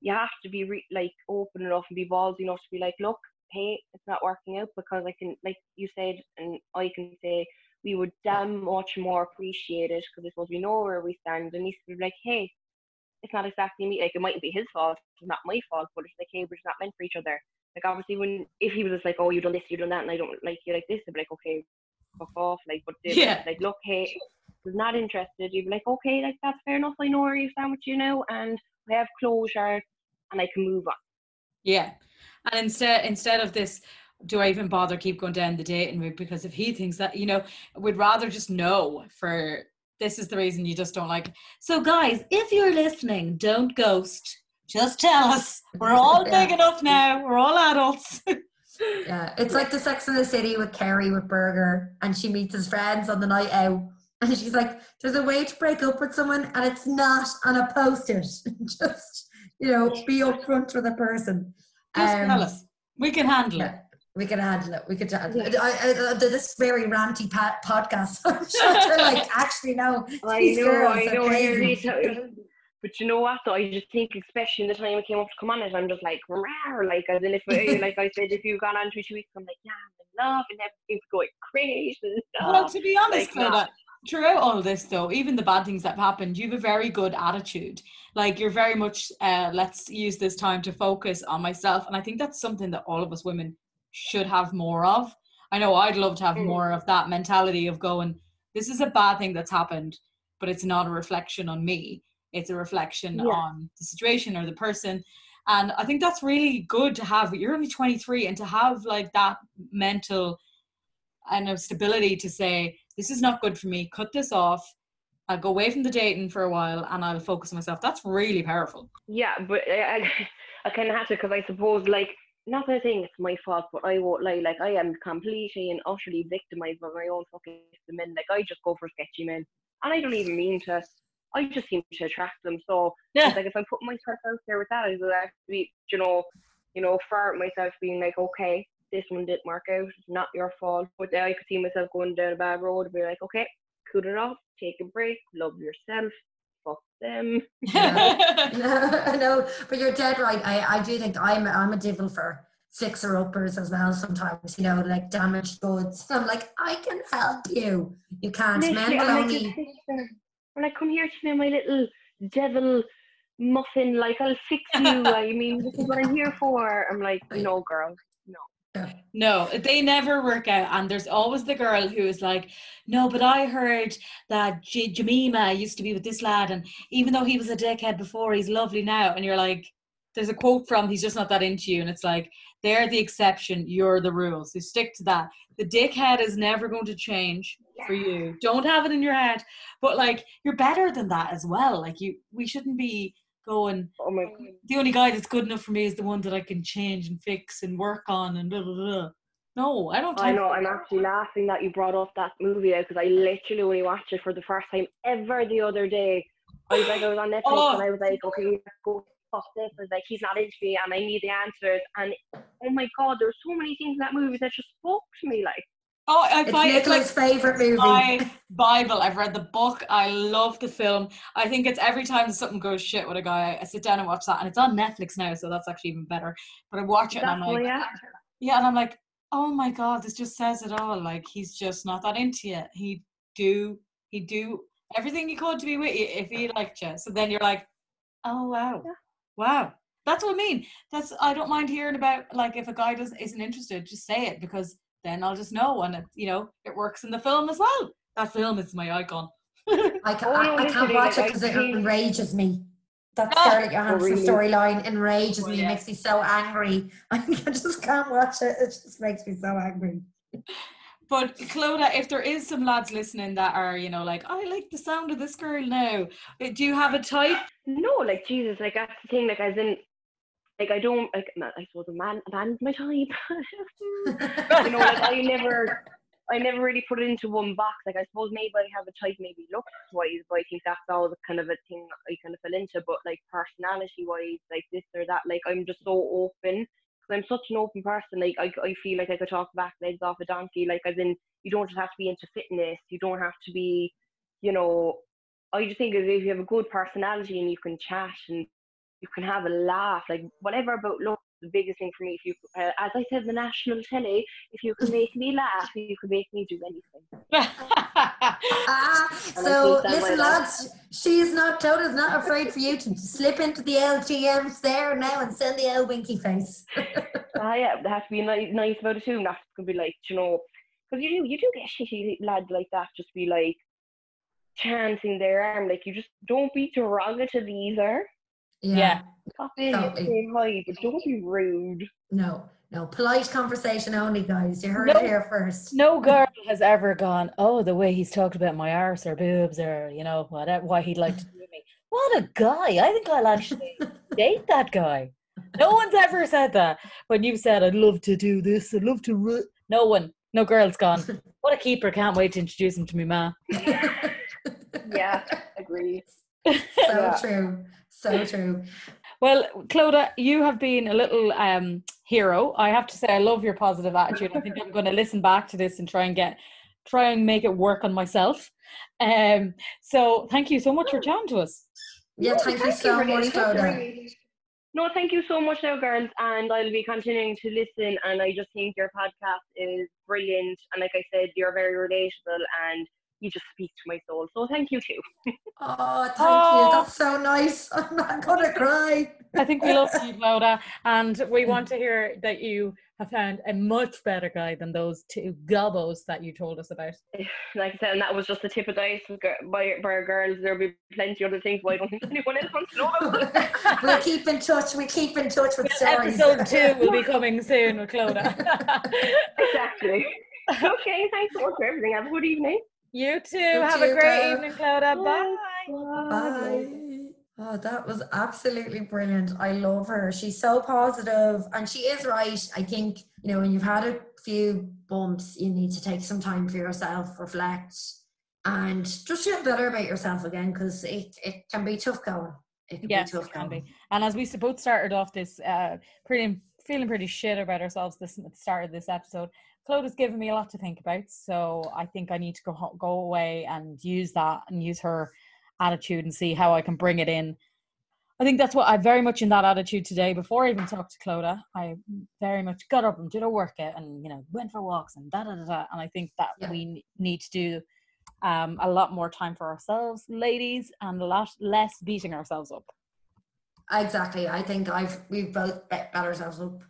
you have to be re- like open enough and be ballsy enough to be like, look, hey, it's not working out, because I can, like you said, and I can say, we would damn much more appreciate it, because I suppose we know where we stand, and he's like, hey, it's not exactly me, like, it mightn't be his fault, it's not my fault, but it's like, hey, we're just not meant for each other. Like, obviously, when, if he was just like, oh, you done this, you done that, and I don't like you like this, I'd be like, okay, fuck off, like, but they, yeah. like, look, hey, was not interested, you'd be like, okay, like, that's fair enough, I know where you stand with you now, and we have closure, and I can move on. Yeah, and instead instead of this, do I even bother keep going down the dating route, because if he thinks that, you know, we'd rather just know for, this is the reason you just don't like it. So guys, if you're listening, don't ghost. Just tell us. We're all yeah. big enough now. We're all adults. Yeah, it's like the Sex and the City with Kerry with Berger, and she meets his friends on the night out, and she's like, there's a way to break up with someone, and it's not on a post-it. Just, you know, be upfront with a person. Just um, tell us. We can handle yeah. it. We can handle it. We could handle it. I, I, I, this very ranty pa- podcast. I'm sure they're like, actually, no. I know, I know. I really but you know what, though? I just think, especially in the time I came up to come on it, I'm just like, rah, like, as in if, like I said, if you got on two, two weeks, I'm like, yeah, I'm in love, and everything's going crazy. And stuff. Well, to be honest, like, Clodagh, throughout all this, though, even the bad things that have happened, you have a very good attitude. Like, you're very much, uh, let's use this time to focus on myself. And I think that's something that all of us women should have more of. I know I'd love to have more of that mentality of going, this is a bad thing that's happened, but it's not a reflection on me, it's a reflection yeah. on the situation or the person. And I think that's really good to have. You're only twenty-three, and to have like that mental, I know, stability to say, this is not good for me, cut this off, I'll go away from the dating for a while, and I'll focus on myself. That's really powerful. Yeah, but I, I kind of had to, because I suppose, like, not that I think it's my fault, but I won't lie, like, I am completely and utterly victimized by my own fucking men. Like, I just go for sketchy men, and I don't even mean to, I just seem to attract them. So yeah. like, if I put myself out there with that, I would actually, you know, you know, fart myself being like, okay, this one didn't work out, it's not your fault. But then I could see myself going down a bad road and be like, okay, cool it off, take a break, love yourself, fuck them. Yeah. no, no, but you're dead right. I, I do think I'm I'm a devil for fixer-uppers as well sometimes, you know, like damaged goods. I'm like, I can help you. You can't. Men will only... And I come here to me, my little devil muffin, like, I'll fix you. I mean, this is what I'm here for. I'm like, no, girl, no. No, they never work out. And there's always the girl who is like, no, but I heard that J- Jemima used to be with this lad, and even though he was a dickhead before, he's lovely now. And you're like, there's a quote from, he's just not that into you. And it's like, they're the exception, you're the rule. So stick to that. The dickhead is never going to change yeah. for you. Don't have it in your head. But like, you're better than that as well. Like, you, we shouldn't be going, oh my God, the only guy that's good enough for me is the one that I can change and fix and work on and blah, blah, blah. No, I don't. I know. I'm actually laughing that you brought up that movie because I literally only watched it for the first time ever the other day. I was like, I was on Netflix oh. and I was like, okay, let's go possible, because like he's not into me and I need the answers. And oh my god, there's so many things in that movie that just spoke to me. Like, oh, I it's find Nicola's like favorite movie, my Bible. I've read the book. I love the film. I think it's every time something goes shit with a guy, I sit down and watch that, and it's on Netflix now, so that's actually even better. But I watch it, exactly, and I'm like, yeah. yeah, and I'm like, oh my god, this just says it all. Like, he's just not that into you. He do, he do everything he could to be with you if he liked you. So then you're like, oh wow, yeah. wow. That's what I mean. That's I don't mind hearing about, like, if a guy doesn't isn't interested, just say it, because then I'll just know, and it, you know, it works in the film as well. That film is my icon. I, can, I, I can't watch it because it enrages me. That no, Scarlett Johansson really. storyline enrages oh, me. Yeah. It makes me so angry. I just can't watch it. It just makes me so angry. But Clodagh, if there is some lads listening that are, you know, like, oh, I like the sound of this girl now. Do you have a type? No, like, Jesus, like, that's the thing. Like, as in, like, I don't, like, I suppose a man, a man's my type. You know, like, I never, I never really put it into one box. Like, I suppose maybe I have a type, maybe looks-wise, but I think that's all the kind of a thing I kind of fell into. But, like, personality-wise, like, this or that, like, I'm just so open. I'm such an open person. Like, I, I feel like I could talk back legs off a donkey. Like, as in, you don't just have to be into fitness. You don't have to be, you know, I just think if you have a good personality and you can chat and you can have a laugh, like, whatever about love, the biggest thing for me, if you, uh, as I said, the national telly, if you can make me laugh, you can make me do anything. Ah, so listen, lads, she's not, Clodagh is not afraid for you to slip into the L G Ms there now and send the old winky face. Ah, yeah, that has to be nice, nice about it too. Not going to be like, you know, because you do, you do get shitty lads like that, just be like chancing their arm. Like, you just don't be derogative either. Yeah. yeah. Pop in, totally. Hi, but don't be rude. No, no, polite conversation only, guys. You heard no, it here first. No girl has ever gone, oh, the way he's talked about my arse or boobs or, you know, whatever, why he'd like to do me. What a guy. I think I'll actually date that guy. No one's ever said that. When you said, I'd love to do this, I'd love to ru-. No one, no girl's gone, what a keeper, can't wait to introduce him to me, ma. Yeah, agreed. So yeah. true. So true. Well, Clodagh, you have been a little um, hero. I have to say, I love your positive attitude. I think I'm going to listen back to this and try and get, try and make it work on myself. Um, so thank you so much for chatting to us. Yeah, no, thank, thank you so you much, Clodagh. No, thank you so much now, girls. And I'll be continuing to listen. And I just think your podcast is brilliant. And like I said, you're very relatable and you just speak to my soul. So thank you too. Oh, thank oh. you. That's so nice. I'm not going to cry. I think we love you, Clodagh. And we want to hear that you have found a much better guy than those two gobos that you told us about. Like I said, and that was just the tip of the ice by, by our girls. There'll be plenty of other things, but I don't think anyone else wants to know about. We'll keep in touch. We keep in touch with stories. Episode two will be coming soon with Clodagh. Exactly. Okay, thanks so much for everything. Have a good evening. You too. You Have too, a great girl. evening, Clodagh. Bye. Bye. Oh, that was absolutely brilliant. I love her. She's so positive, and she is right. I think, you know, when you've had a few bumps, you need to take some time for yourself, reflect, and just feel better about yourself again, because it, it can be tough going. It can yes, be tough it can going. Be. And as we both started off this, uh, pretty feeling pretty shit about ourselves this at the start of this episode, Clodagh's given me a lot to think about, so I think I need to go go away and use that and use her attitude and see how I can bring it in. I think that's what I'm very much in that attitude today. Before I even talked to Clodagh, I very much got up and did a workout and, you know, went for walks and da da da da. And I think that yeah. we need to do um, a lot more time for ourselves, ladies, and a lot less beating ourselves up. Exactly. I think I've we've both bet ourselves up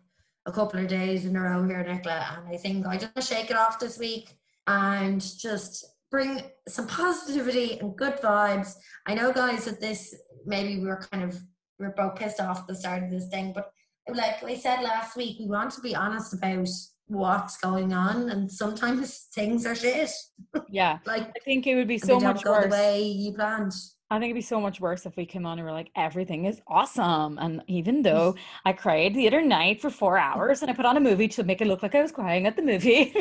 a couple of days in a row here, Nicola, and I think I just shake it off this week and just bring some positivity and good vibes. I know, guys, that this maybe we were kind of we we're both pissed off at the start of this thing, but like we said last week, we want to be honest about what's going on, and sometimes things are shit. Yeah, like I think it would be so much worse the way you planned. I think it'd be so much worse if we came on and we're like, everything is awesome. And even though I cried the other night for four hours and I put on a movie to make it look like I was crying at the movie,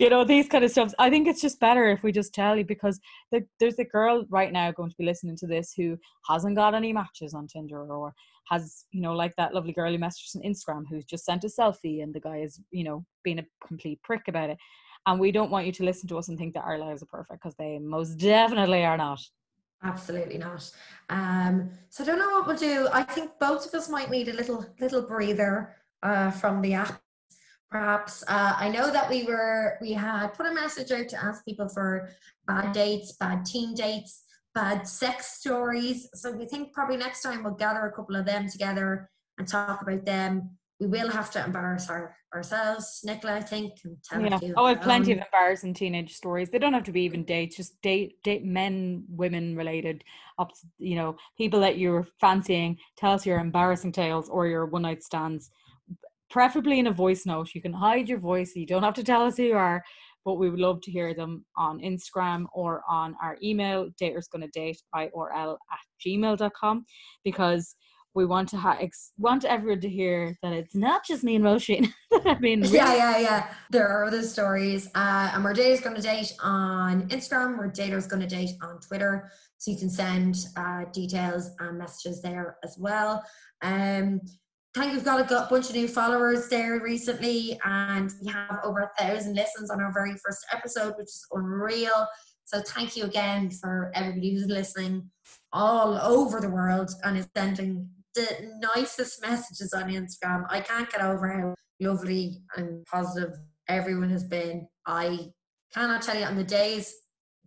you know, these kind of stuff. I think it's just better if we just tell you, because the, there's a girl right now going to be listening to this who hasn't got any matches on Tinder or has, you know, like that lovely girl you messaged on Instagram who's just sent a selfie and the guy is, you know, being a complete prick about it. And we don't want you to listen to us and think that our lives are perfect, because they most definitely are not. Absolutely not. Um, so I don't know what we'll do. I think both of us might need a little little breather uh, from the app, perhaps. Uh, I know that we were we had put a message out to ask people for bad dates, bad teen dates, bad sex stories. So we think probably next time we'll gather a couple of them together and talk about them. We will have to embarrass our, ourselves, Nicola, I think. And tell yeah. you oh, I have plenty own. of embarrassing teenage stories. They don't have to be even dates, just date, date men, women related, up, you know, people that you're fancying. Tell us your embarrassing tales or your one night stands, preferably in a voice note. You can hide your voice. You don't have to tell us who you are, but we would love to hear them on Instagram or on our email, daters gonna date I R L at gmail dot com, because we want to ha- ex- want everyone to hear that it's not just me and Roisin. I mean, really- yeah, yeah, yeah. There are other stories. Uh, and we're Daters Gonna Date on Instagram. We're Daters Gonna Date on Twitter. So you can send uh, details and messages there as well. Um, I think we've got a got bunch of new followers there recently, and we have over a thousand listens on our very first episode, which is unreal. So thank you again for everybody who's listening all over the world and is sending the nicest messages on Instagram. I can't get over how lovely and positive everyone has been. I cannot tell you, on the days,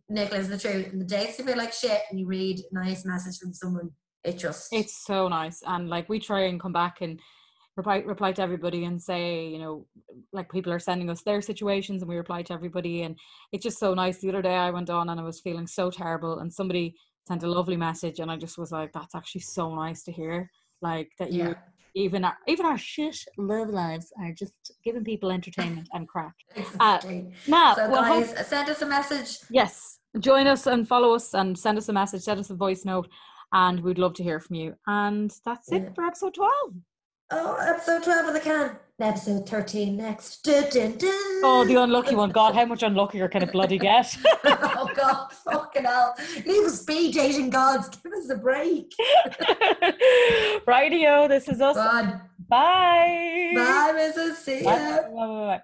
Nicola, is the truth, on the days you feel like shit and you read a nice message from someone, it just... It's so nice. And like, we try and come back and reply, reply to everybody and say, you know, like, people are sending us their situations and we reply to everybody. And it's just so nice. The other day I went on and I was feeling so terrible and somebody sent a lovely message and I just was like, that's actually so nice to hear. Like that you, yeah. even our, even our shit love lives are just giving people entertainment and crack. Exactly. Uh, Matt, so well, guys, hope, send us a message. Yes. Join us and follow us and send us a message, send us a voice note, and we'd love to hear from you. And that's yeah. it for episode twelve. Oh, episode twelve of the can. Episode thirteen next. Dun, dun, dun. Oh, the unlucky one. God, how much unluckier can a bloody get? Oh, God, fucking hell. Leave us be, dating gods. Give us a break. Rightio, this is us. God. Bye. Bye, Missus See ya. Bye. Bye, bye, bye, bye.